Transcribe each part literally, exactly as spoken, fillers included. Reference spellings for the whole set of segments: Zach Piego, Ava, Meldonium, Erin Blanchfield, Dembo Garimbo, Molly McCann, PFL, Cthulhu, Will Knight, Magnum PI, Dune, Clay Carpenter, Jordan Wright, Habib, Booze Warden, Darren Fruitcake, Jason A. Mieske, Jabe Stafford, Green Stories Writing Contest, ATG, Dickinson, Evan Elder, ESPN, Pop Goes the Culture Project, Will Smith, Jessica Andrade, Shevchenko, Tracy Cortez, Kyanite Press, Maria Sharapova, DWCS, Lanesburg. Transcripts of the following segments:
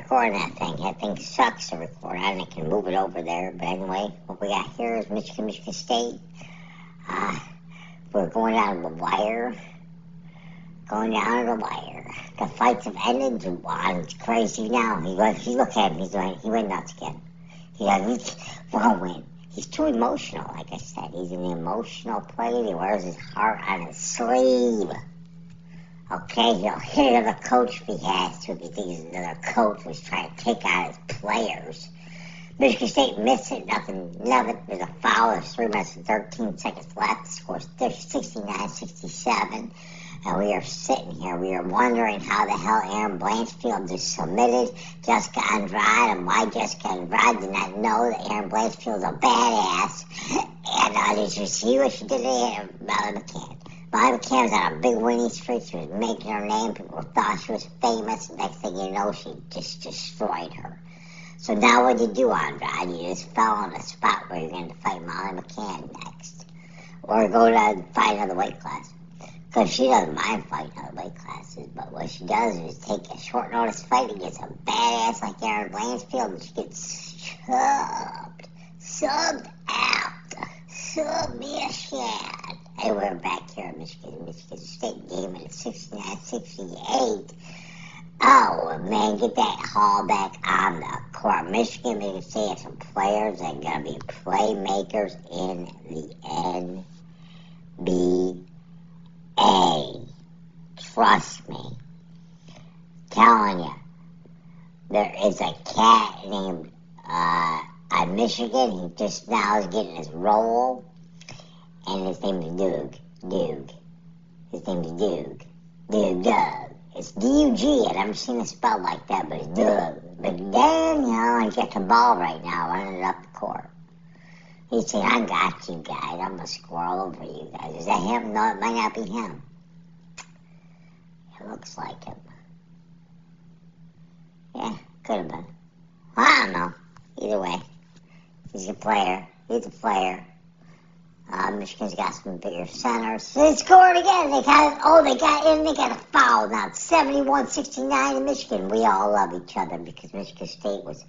record that thing. That thing sucks to record. I think I can move it over there. But anyway, what we got here is Michigan, Michigan State. Uh, we're going down the wire. Going down the wire. The fights have ended. Juwan's crazy now. He look, he look at him. He's going, he went nuts again. He doesn't want to win. He's too emotional, like I said. He's an emotional player. He wears his heart on his sleeve. Okay, he'll hit another coach if he has to, if he thinks another coach was trying to take out his players. Michigan State missed it, nothing, nothing. There's a foul, there's three minutes and thirteen seconds left. The score's sixty-nine sixty-seven. And we are sitting here, we are wondering how the hell Erin Blanchfield just submitted Jessica Andrade, and why Jessica Andrade did not know that Erin Blanchfield's a badass. And uh, did you see what she did today to Molly McCann? Molly McCann was on a big winning streak. She was making her name, people thought she was famous, and next thing you know, she just destroyed her. So now what do you do, Andrade? You just fell on a spot where you're going to fight Molly McCann next. Or go to fight another weight class. Because she doesn't mind fighting other weight classes, but what she does is take a short notice fight against a badass like Erin Blanchfield, and she gets shoved, subbed out, submission. And we're back here in Michigan, Michigan State game at sixty-nine sixty-eight. Oh, man, get that haul back on the court. Michigan, Michigan State have some players that are going to be playmakers in the N B A. A, trust me, telling you, there is a cat named uh, at Michigan. He just now is getting his role, and his name is Doug Doug. His name is Doug Doug Doug. It's D U G. I've never seen it spelled like that, but it's Doug. But then, you know, he's got the ball right now, running it up the court. He said, I got you guys, I'm gonna squirrel over you guys. Is that him? No, it might not be him. It looks like him. Yeah, could have been. Well, I don't know. Either way, he's a player. He's a player. Uh, Michigan's got some bigger centers. They scored again. They got oh, they got in. They got a foul now. seventy-one sixty-nine in Michigan. We all love each other because Michigan State was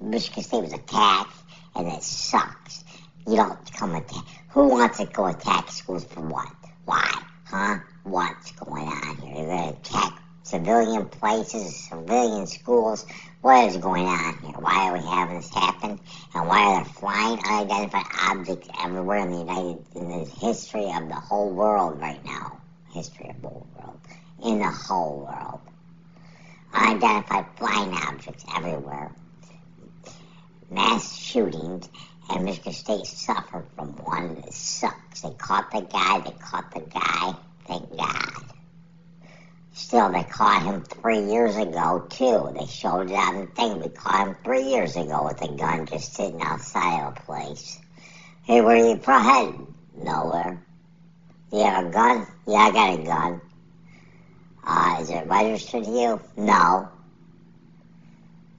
Michigan State was attacked, and it sucks. You don't come attack. Who wants to go attack schools for what? Why? Huh? What's going on here? They're going to attack civilian places, civilian schools. What is going on here? Why are we having this happen? And why are there flying unidentified objects everywhere in the United, in the history of the whole world right now? History of the whole world. In the whole world. Unidentified flying objects everywhere. Mass shootings, and Michigan State suffered from one that sucks. They caught the guy, they caught the guy, thank God. Still, they caught him three years ago, too. They showed it on the thing. We caught him three years ago with a gun just sitting outside of a place. Hey, where are you from? Heading? Nowhere. You have a gun? Yeah, I got a gun. Uh, is it registered to you? No.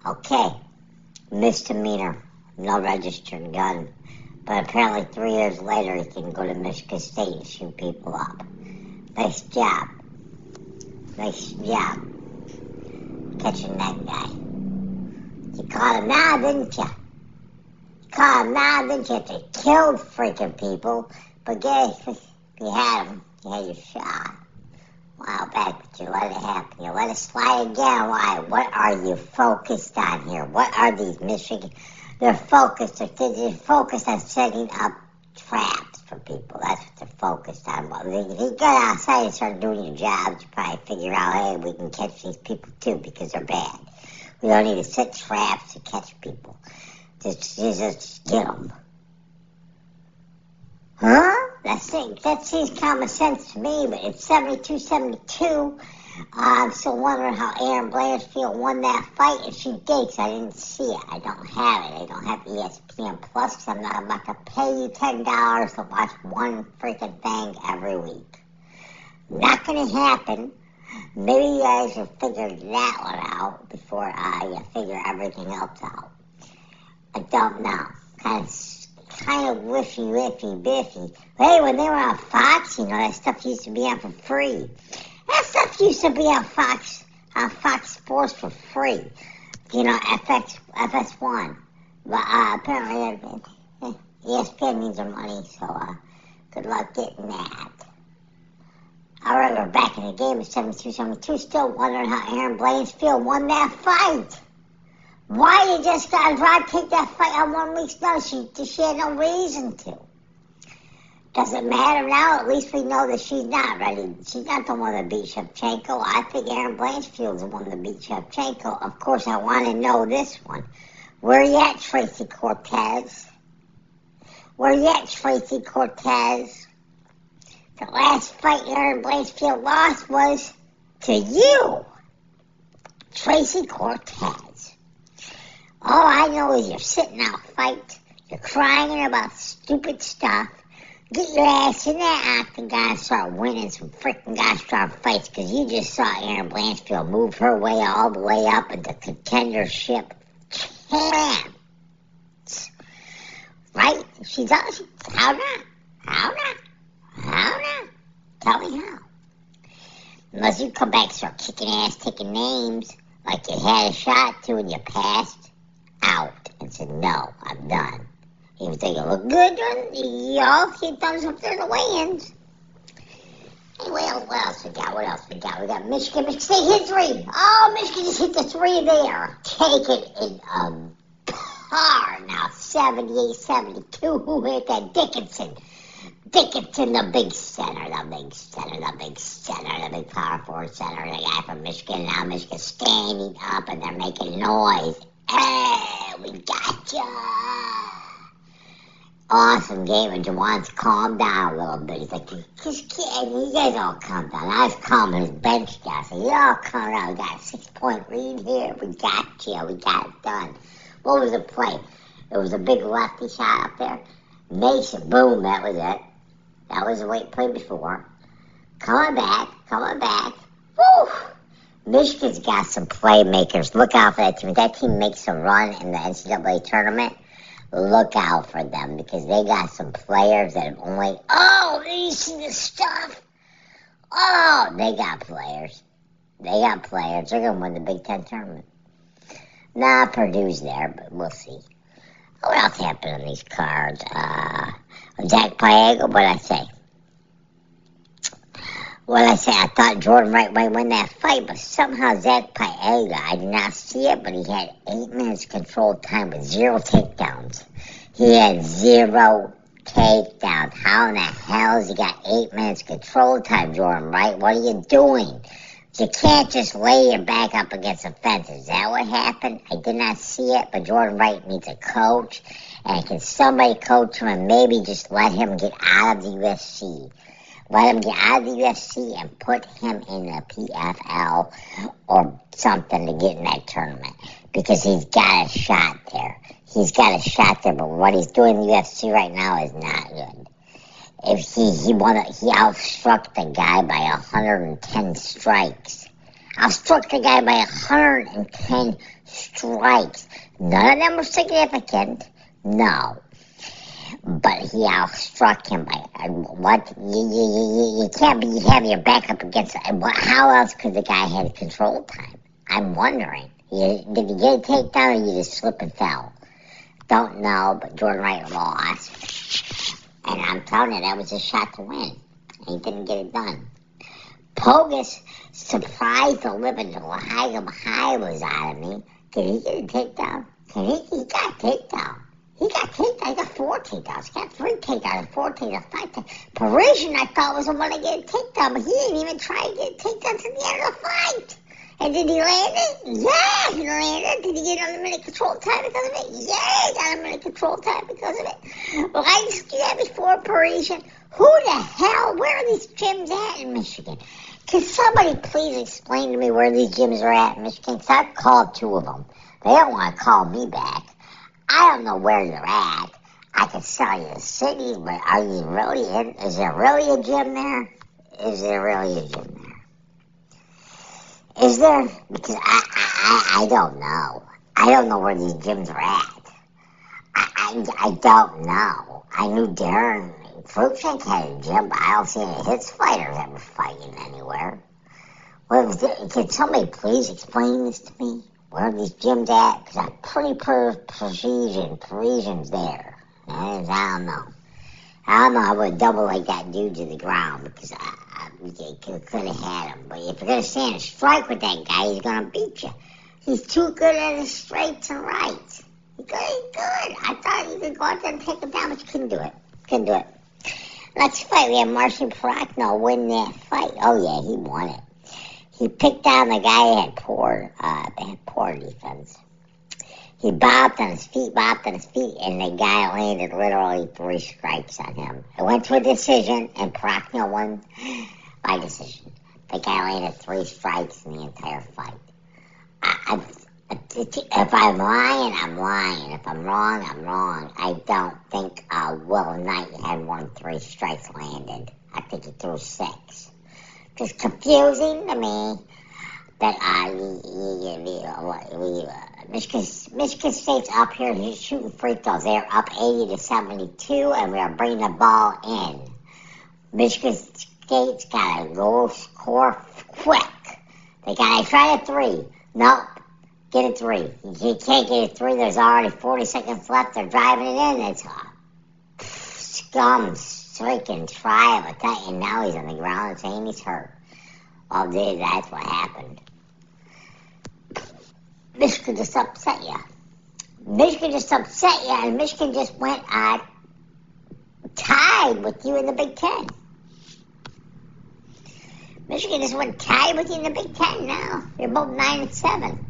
Okay. Misdemeanor, no registered gun. But apparently three years later, he can go to Michigan State and shoot people up. Nice job. Nice job. Catching that guy. You caught him now, didn't you? You caught him now, didn't you? They killed freaking people. But guess you had him. You had your shot. Wow, back, but you let it happen. You let it slide again. Why? What are you focused on here? What are these Michigan? They're focused. They're, they're focused on setting up traps for people. That's what they're focused on. Well, if you get outside and start doing your jobs, you probably figure out, hey, we can catch these people too because they're bad. We don't need to set traps to catch people. Just, just, just get them. Huh? That's it. That seems common sense to me, but it's seventy-two seventy-two. Uh, I'm still wondering how Erin Blanchfield won that fight, and she did, so I didn't see it. I don't have it. I don't have E S P N Plus, because I'm not about to pay you ten dollars to watch one freaking thing every week. Not going to happen. Maybe you guys will figure that one out before uh, you figure everything else out. I don't know. Kind of kind of wiffy, wiffy, biffy. Hey, when they were on Fox, you know, that stuff used to be on for free. That stuff used to be on Fox, on Fox Sports for free. you know, F S, F S one. But uh, apparently it, E S P N needs their money, so uh, good luck getting that. I remember back in the game at seventy-two seventy-two, still wondering how Erin Blanchfield won that fight. Why did Jessica Andrade take that fight on one week's notice? She, she had no reason to. Doesn't matter now. At least we know that she's not ready. She's not the one that beat Shevchenko. I think Erin Blanchfield's the one that beat Shevchenko. Of course, I want to know this one. Where you at, Tracy Cortez? Where you at, Tracy Cortez? The last fight Erin Blanchfield lost was to you, Tracy Cortez. All I know is you're sitting out fight. You're crying about stupid stuff. Get your ass in that octagon and start winning some freaking gosh-darn fights, because you just saw Erin Blanchfield move her way all the way up into contendership champs. Right? She's out. She, how not? How not? How not? Tell me how. Unless you come back and start kicking ass, taking names, like you had a shot to and you passed out and said, no, I'm done. Even though you look good, y'all keep thumbs up there in the weigh-ins. Anyway, what else we got? What else we got? We got Michigan. Michigan State hit three. Oh, Michigan just hit the three there. Taken in a par now. seventy-eight seventy-two. Who hit that? Dickinson. Dickinson, the big center. The big center. The big center. The big power forward center. The guy from Michigan. Now Michigan's standing up and they're making noise. Hey, we got ya. Awesome game, and Juwan's calmed down a little bit. He's like, just kidding, you guys all calm down. I was calming his bench down, so you all calm down. We got a six-point lead here. We got you. We got it done. What was the play? It was a big lefty shot up there. Makes it. Boom, that was it. That was the way it played before. Coming back, coming back. Woo! Michigan's got some playmakers. Look out for that team. If that team makes a run in the N C double A tournament, look out for them, because they got some players that have only... Oh, did you see this stuff? Oh, they got players. They got players. They're going to win the Big Ten tournament. Nah, Purdue's there, but we'll see. What else happened on these cards? Uh, Zach Piego, what'd I say? What'd I say? I thought Jordan Wright might win that fight, but somehow Zach Piego, I did not see it, but he had eight minutes control time with zero takedowns. He had zero takedowns. How in the hell has he got eight minutes control time, Jordan Wright? What are you doing? You can't just lay your back up against the fence. Is that what happened? I did not see it, but Jordan Wright needs a coach. And can somebody coach him and maybe just let him get out of the U F C? Let him get out of the U F C and put him in the P F L or something to get in that tournament, because he's got a shot there. He's got a shot there, but what he's doing in the U F C right now is not good. If he he won, he outstruck the guy by one hundred ten strikes. Outstruck the guy by one hundred ten strikes. None of them were significant. No. But he outstruck him by uh, what? You, you, you, you can't be having your back up against. Uh, what, how else could the guy have control time? I'm wondering. You, did he get a takedown, or you just slip and fell? Don't know. But Jordan Wright lost, and I'm telling you, that was his shot to win, and he didn't get it done. Pogus surprised the living High High was out of me. Did he get a takedown? Did he, he got a takedown. He got takedowns. He got four takedowns. He got three takedowns, four takedowns, five takedowns. Parisian, I thought, was the one to get a takedown, but he didn't even try to get a takedown to the end of the fight. And did he land it? Yeah, he landed. Did he get another minute control time because of it? Yeah, he got a minute control time because of it. Well, I just did that before, Parisian. Who the hell, where are these gyms at in Michigan? Can somebody please explain to me where these gyms are at in Michigan? Because I've called two of them. They don't want to call me back. I don't know where you're at. I can tell you the city, but are you really in? Is there really a gym there? Is there really a gym there? Is there? Because I I, I, I don't know. I don't know where these gyms are at. I, I, I don't know. I knew Darren Fruitcake had a gym, but I don't see any of his fighters ever fighting anywhere. Well, there, can somebody please explain this to me? where these gyms at, because I'm pretty per Parisian, Parisians there. I don't know. I don't know. I would double like that dude to the ground because I, I could have had him. But if you're gonna stand and strike with that guy, he's gonna beat you. He's too good at his straights and rights. He's good. He's good. I thought you could go out there and take him down, but you couldn't do it. Couldn't do it. Next fight, we had Marcin Prochnow win that fight. Oh yeah, he won it. He picked down the guy that had poor, uh, had poor defense. He bopped on his feet, bopped on his feet, and the guy landed literally three strikes on him. It went to a decision, and Prochnow won by decision. The guy landed three strikes in the entire fight. I, I, if I'm lying, I'm lying. If I'm wrong, I'm wrong. I don't think uh, Will Knight had won three strikes landed. I think he threw six. It's confusing to me that uh, you, you, you, you, uh, Michigan, Michigan State's up here shooting free throws. They are up eighty to seventy-two, and we are bringing the ball in. Michigan State's got to go score quick. They got to try a three. Nope. Get a three. You can't get a three. There's already forty seconds left. They're driving it in. It's uh, scum. Freaking try of a tight, and now he's on the ground saying he's hurt. Well, dude, that's what happened. Michigan just upset you. Michigan just upset you, and Michigan just went uh, tied with you in the Big Ten. Michigan just went tied with you in the Big Ten now. You're both nine and seven.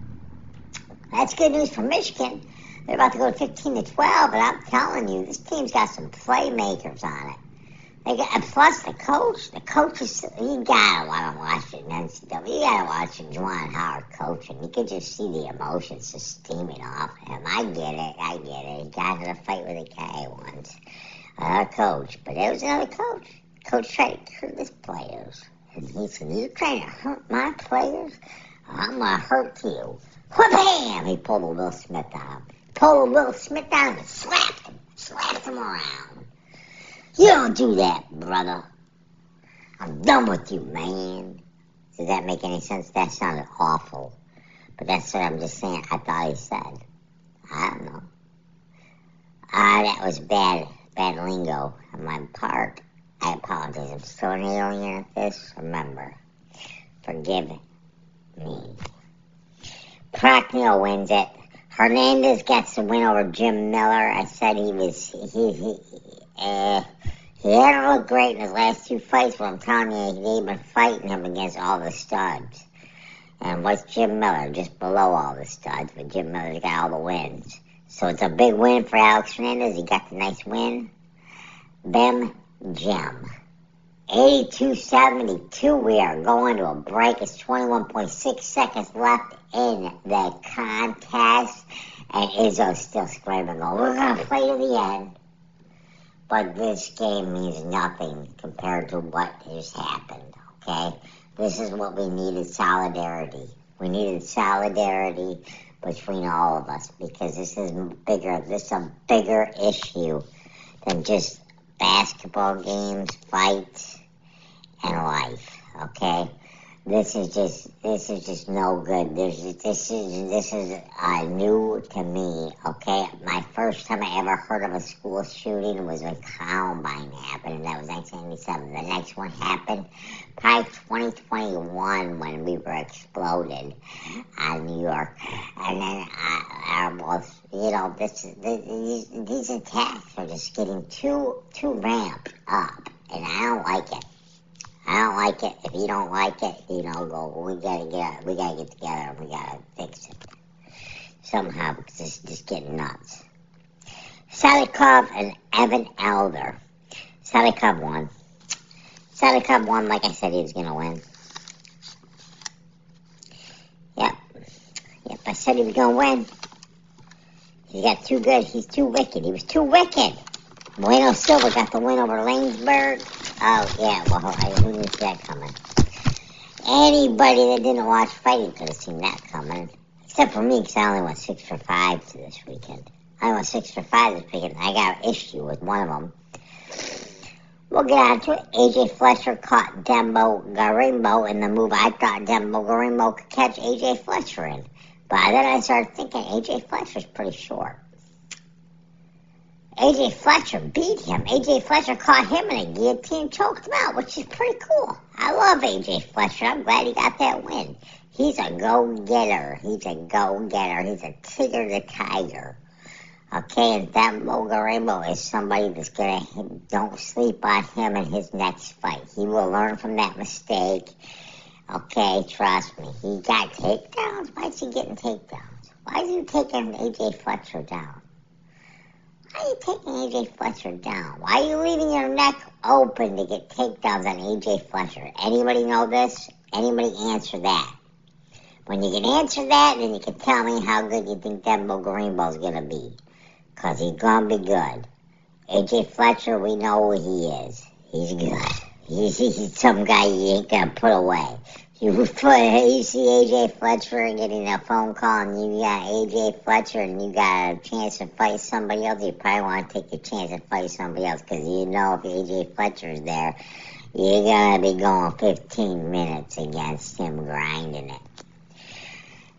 That's good news for Michigan. They're about to go fifteen to twelve, but I'm telling you, this team's got some playmakers on it. They got, and plus the coach, the coach is, you gotta want to watch it in N C double A. You gotta watch it, Juwan Howard coaching. You can just see the emotions just steaming off him. I get it, I get it. He got in a fight with a guy once, another coach, but it was another coach. Coach tried to hurt his players, and he said, "You're trying to hurt my players? I'm gonna hurt you." Wha-bam! He pulled a Will Smith on him. Pulled Will Smith down and slapped him, slapped him around. You don't do that, brother. I'm done with you, man. Does that make any sense? That sounded awful. But that's what I'm just saying. I thought he said. I don't know. Ah, uh, that was bad, bad lingo on my part. I apologize. I'm still kneeling at this. Remember, forgive me. Prochnow wins it. Hernandez gets the win over Jim Miller. I said he was, he, he, uh, he hadn't looked great in his last two fights, but I'm telling you, they've been fighting him against all the studs. And what's Jim Miller? Just below all the studs, but Jim Miller's got all the wins. So it's a big win for Alex Fernandez. He got the nice win. Bem Jim. eighty-two seventy-two, we are going to a break. It's twenty-one point six seconds left in the contest, and Izzo's still screaming, "We're going to play to the end." But this game means nothing compared to what has happened, okay? This is what we needed, solidarity. We needed solidarity between all of us, because this is bigger, this is a bigger issue than just basketball games, fights, and life, okay? This is just, this is just no good. This is, this is, this is uh, new to me, okay? My first time I ever heard of a school shooting was when Columbine happened, and that was nineteen eighty-seven. The next one happened probably twenty twenty-one when we were exploded on New York. And then I, I almost, you know, this, this, these, these attacks are just getting too, too ramped up, and I don't like it. I don't like it. If you don't like it, you don't go. We gotta get. We gotta get together. And we gotta fix it somehow, because it's just getting nuts. Sadikov and Evan Elder. Sadikov won. Sadikov won. Like I said, he was gonna win. Yep. Yep. I said he was gonna win. He got too good. He's too wicked. He was too wicked. Bueno Silver got the win over Lanesburg. Oh, yeah, well, who knew that coming? Anybody that didn't watch fighting could have seen that coming. Except for me, because I only went six for five to this weekend. I went six for five this weekend. I got an issue with one of them. We'll get on to it. A J Fletcher caught Dembo Garimbo in the move. I thought Dembo Garimbo could catch A J Fletcher in. But then I started thinking A J Fletcher's pretty short. A J Fletcher beat him. A J Fletcher caught him in a guillotine, choked him out, which is pretty cool. I love A J Fletcher. I'm glad he got that win. He's a go-getter. He's a go-getter. He's a tigger the tiger. Okay, and that Dembo Garimbo is somebody that's going to, don't sleep on him in his next fight. He will learn from that mistake. Okay, trust me. He got takedowns. Why is he getting takedowns? Why is he taking A J Fletcher down? Why are you taking A J Fletcher down? Why are you leaving your neck open to get takedowns on A J Fletcher? Anybody know this? Anybody answer that? When you can answer that, then you can tell me how good you think Dembo Garimbo is going to be. Because he's going to be good. A J Fletcher, we know who he is. He's good. He's, he's some guy you ain't going to put away. You, put, you see A J Fletcher getting a phone call and you got A J Fletcher and you got a chance to fight somebody else, you probably want to take your chance and fight somebody else because you know if A J Fletcher's there, you're going to be going fifteen minutes against him grinding it.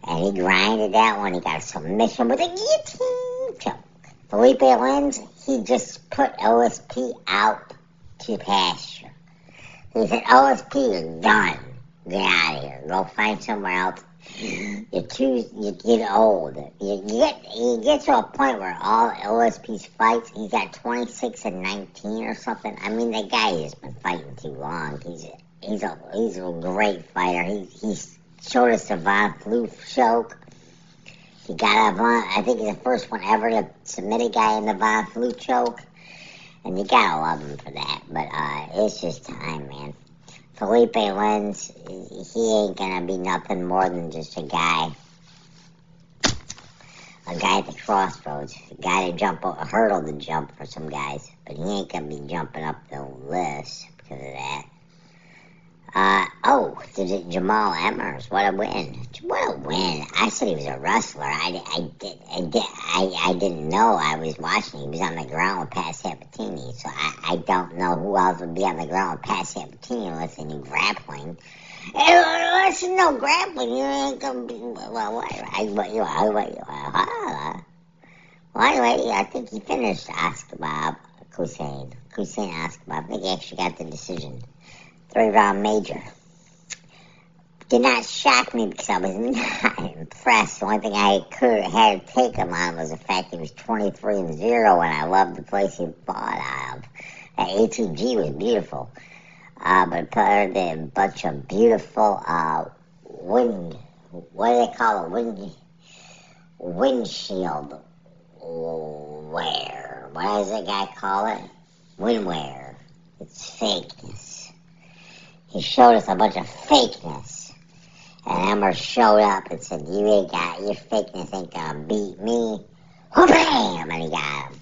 And he grinded that one. He got a submission with a guillotine choke. Felipe Lenz, he just put O S P out to pasture. He said, O S P, you're done. Get out of here. Go find somewhere else. You're too, you get old. You get you get to a point where all O S P's fights, he's at twenty-six and nineteen or something. I mean, that guy has been fighting too long. He's he's a he's a great fighter. He he's showed us the Von Flu choke. He got a Von, I think he's the first one ever to submit a guy in the Von Flu choke, and you gotta love him for that. But uh, it's just time, man. Felipe Lenz, he ain't gonna be nothing more than just a guy, a guy at the crossroads, a guy to jump, a hurdle to jump for some guys, but he ain't gonna be jumping up the list because of that. Uh, oh, did it, Jamall Emmers, what a win. What a win. I said he was a wrestler. I, I, did, I, did, I, I didn't know I was watching. He was on the ground with Pat Sabatini, so I, I don't know who else would be on the ground with Pat Sabatini unless they knew grappling. Unless you know grappling, you ain't gonna be, well, what, I, what, you, what, what, what, well, anyway, I think he finished Askhabov, Khusein, Khusein Askhabov. I think he actually got the decision. Three-round major. Did not shock me because I was not impressed. The only thing I could had to take him on was the fact he was twenty-three and zero, and I loved the place he fought out of. That A T G was beautiful, uh, but put a bunch of beautiful uh, wind. What do they call it? Wind windshield wear. What does that guy call it? Wind wear. It's fakeness. He showed us a bunch of fakeness. And Emmer showed up and said, you ain't got, your fakeness ain't gonna beat me. Bam! And he got him.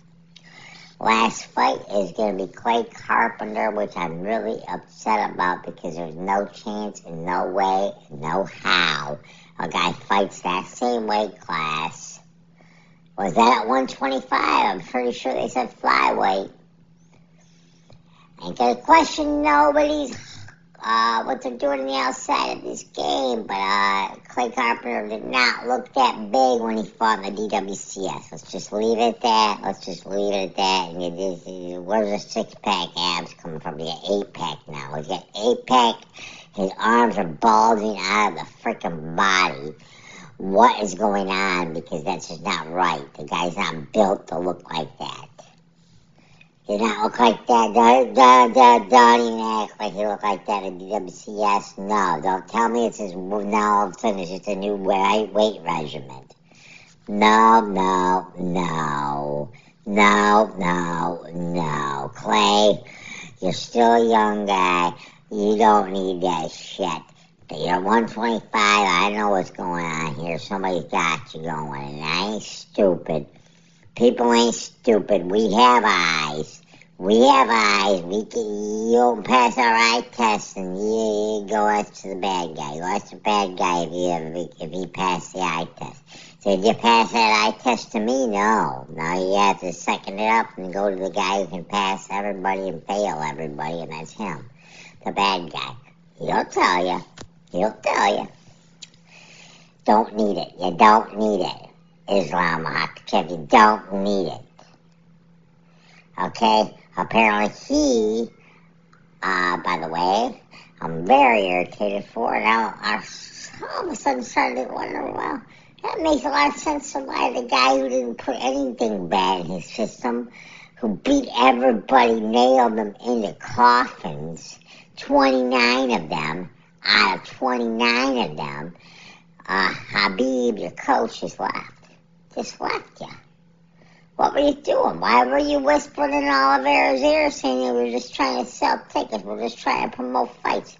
Last fight is gonna be Clay Carpenter, which I'm really upset about because there's no chance and no way, no how a guy fights that same weight class. Was that at one twenty-five? I'm pretty sure they said flyweight. Ain't gonna question nobody's Uh, what they're doing on the outside of this game, but uh, Clay Carpenter did not look that big when he fought in the D W C S. Let's just leave it at that. Let's just leave it at that. And it is, it, where's the six-pack abs coming from? He's got eight-pack now. He's got eight-pack. His arms are bulging out of the freaking body. What is going on? Because that's just not right. The guy's not built to look like that. Did not look like that. Don't, don't, don't, don't even act like he looked like that in D W C S. No, don't tell me it's his, now all of a sudden it's just a new weight, weight regiment. No, no, no, no, no, no. Clay, you're still a young guy. You don't need that shit. But you're one twenty-five. I know what's going on here. Somebody's got you going, and I ain't stupid. People ain't stupid. We have eyes. We have eyes. We can, you don't pass our eye test, and you, you go after the bad guy. You go after the bad guy if you if he passed the eye test. So did you pass that eye test to me? No. Now you have to second it up and go to the guy who can pass everybody and fail everybody, and that's him, the bad guy. He'll tell you. He'll tell you. Don't need it. You don't need it, Islam Makhachev. You don't need it. Okay? Apparently he, uh, by the way, I'm very irritated for it. Now, I all of a sudden started to wonder, well, that makes a lot of sense to why the guy who didn't put anything bad in his system, who beat everybody, nailed them into coffins, twenty-nine of them, out of twenty-nine of them, uh, Habib, your coach, just left. Just left you. What were you doing? Why were you whispering in Oliveira's ear saying you were just trying to sell tickets, we're just trying to promote fights?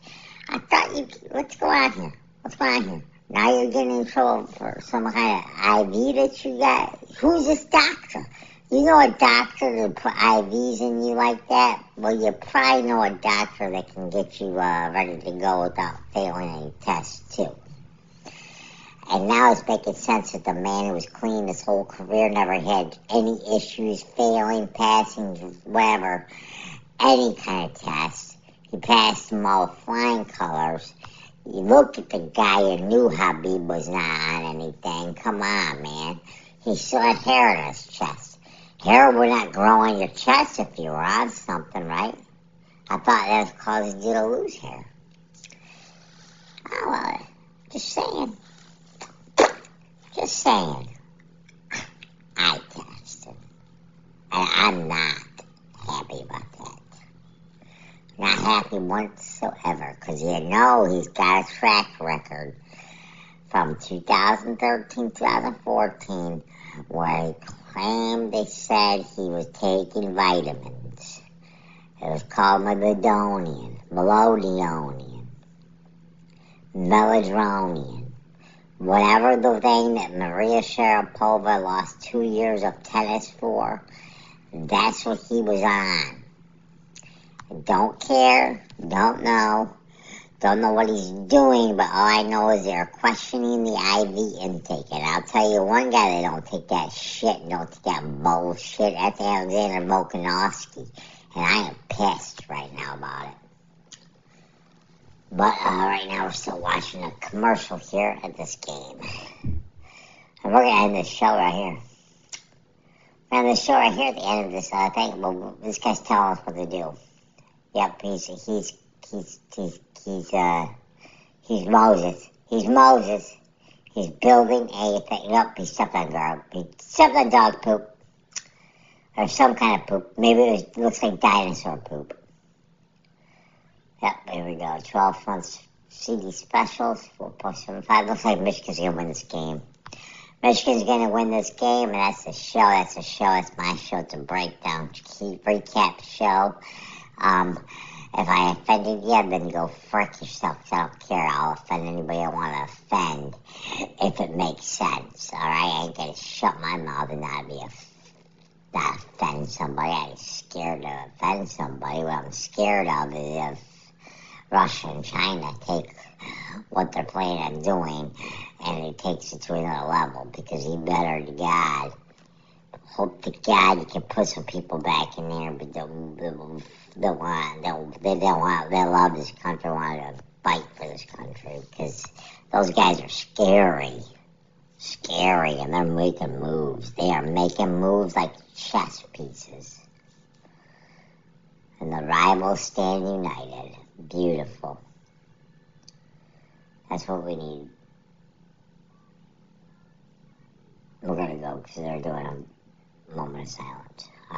I thought you, what's going on here? What's going on here? Now you're getting in trouble for some kind of I V that you got. Who's this doctor? You know a doctor that put I Vs in you like that? Well, you probably know a doctor that can get you uh, ready to go without failing any tests, too. And now it's making sense that the man who was clean his whole career, never had any issues, failing, passing, whatever, any kind of test. He passed them all flying colors. You look at the guy who knew Habib was not on anything. Come on, man. He still had hair on his chest. Hair would not grow on your chest if you were on something, right? I thought that was causing you to lose hair. Oh, well, just saying. Just saying. I tested. And I'm not happy about that. Not happy whatsoever, because you know he's got a track record from two thousand thirteen to two thousand fourteen where he claimed they said he was taking vitamins. It was called Meldonium, Meldonium, Melodronium, whatever the thing that Maria Sharapova lost two years of tennis for. That's what he was on. Don't care, don't know, don't know what he's doing, but all I know is they're questioning the I V intake. And I'll tell you one guy that don't take that shit and don't take that bullshit, that's Alexander Volkanovski. And I am pissed right now about it. But uh, right now we're still watching a commercial here at this game. And we're going to end this show right here. We're going to end this show right here at the end of this uh, thing, but this guy's telling us what to do. Yep, he's, he's, he's, he's, he's, uh, he's Moses. He's Moses. He's building a thing. Nope, he stepped on dog, he stepped on dog poop. Or some kind of poop. Maybe it, was, it looks like dinosaur poop. Yep, here we go. twelve months C D specials, four point seven five. Looks like Michigan's gonna win this game. Michigan's gonna win this game, and that's the show, that's the show, that's my show. It's a breakdown, key recap show. Um, if I offended you, then go frick yourself, because I don't care. I'll offend anybody I want to offend, if it makes sense, all right? I ain't going to shut my mouth and not be a, not offend somebody. I ain't scared to offend somebody. What I'm scared of is if Russia and China take what they're planning on doing, and it takes it to another level, because he better to God. Hope to God you can put some people back in there, but they'll, they'll, they'll want, they'll, they don't want, they love this country, want to fight for this country, because those guys are scary, scary, and they're making moves. They are making moves like chess pieces. And the rivals stand united. Beautiful. That's what we need. We're going to go, because they're doing a moment of silence. All right.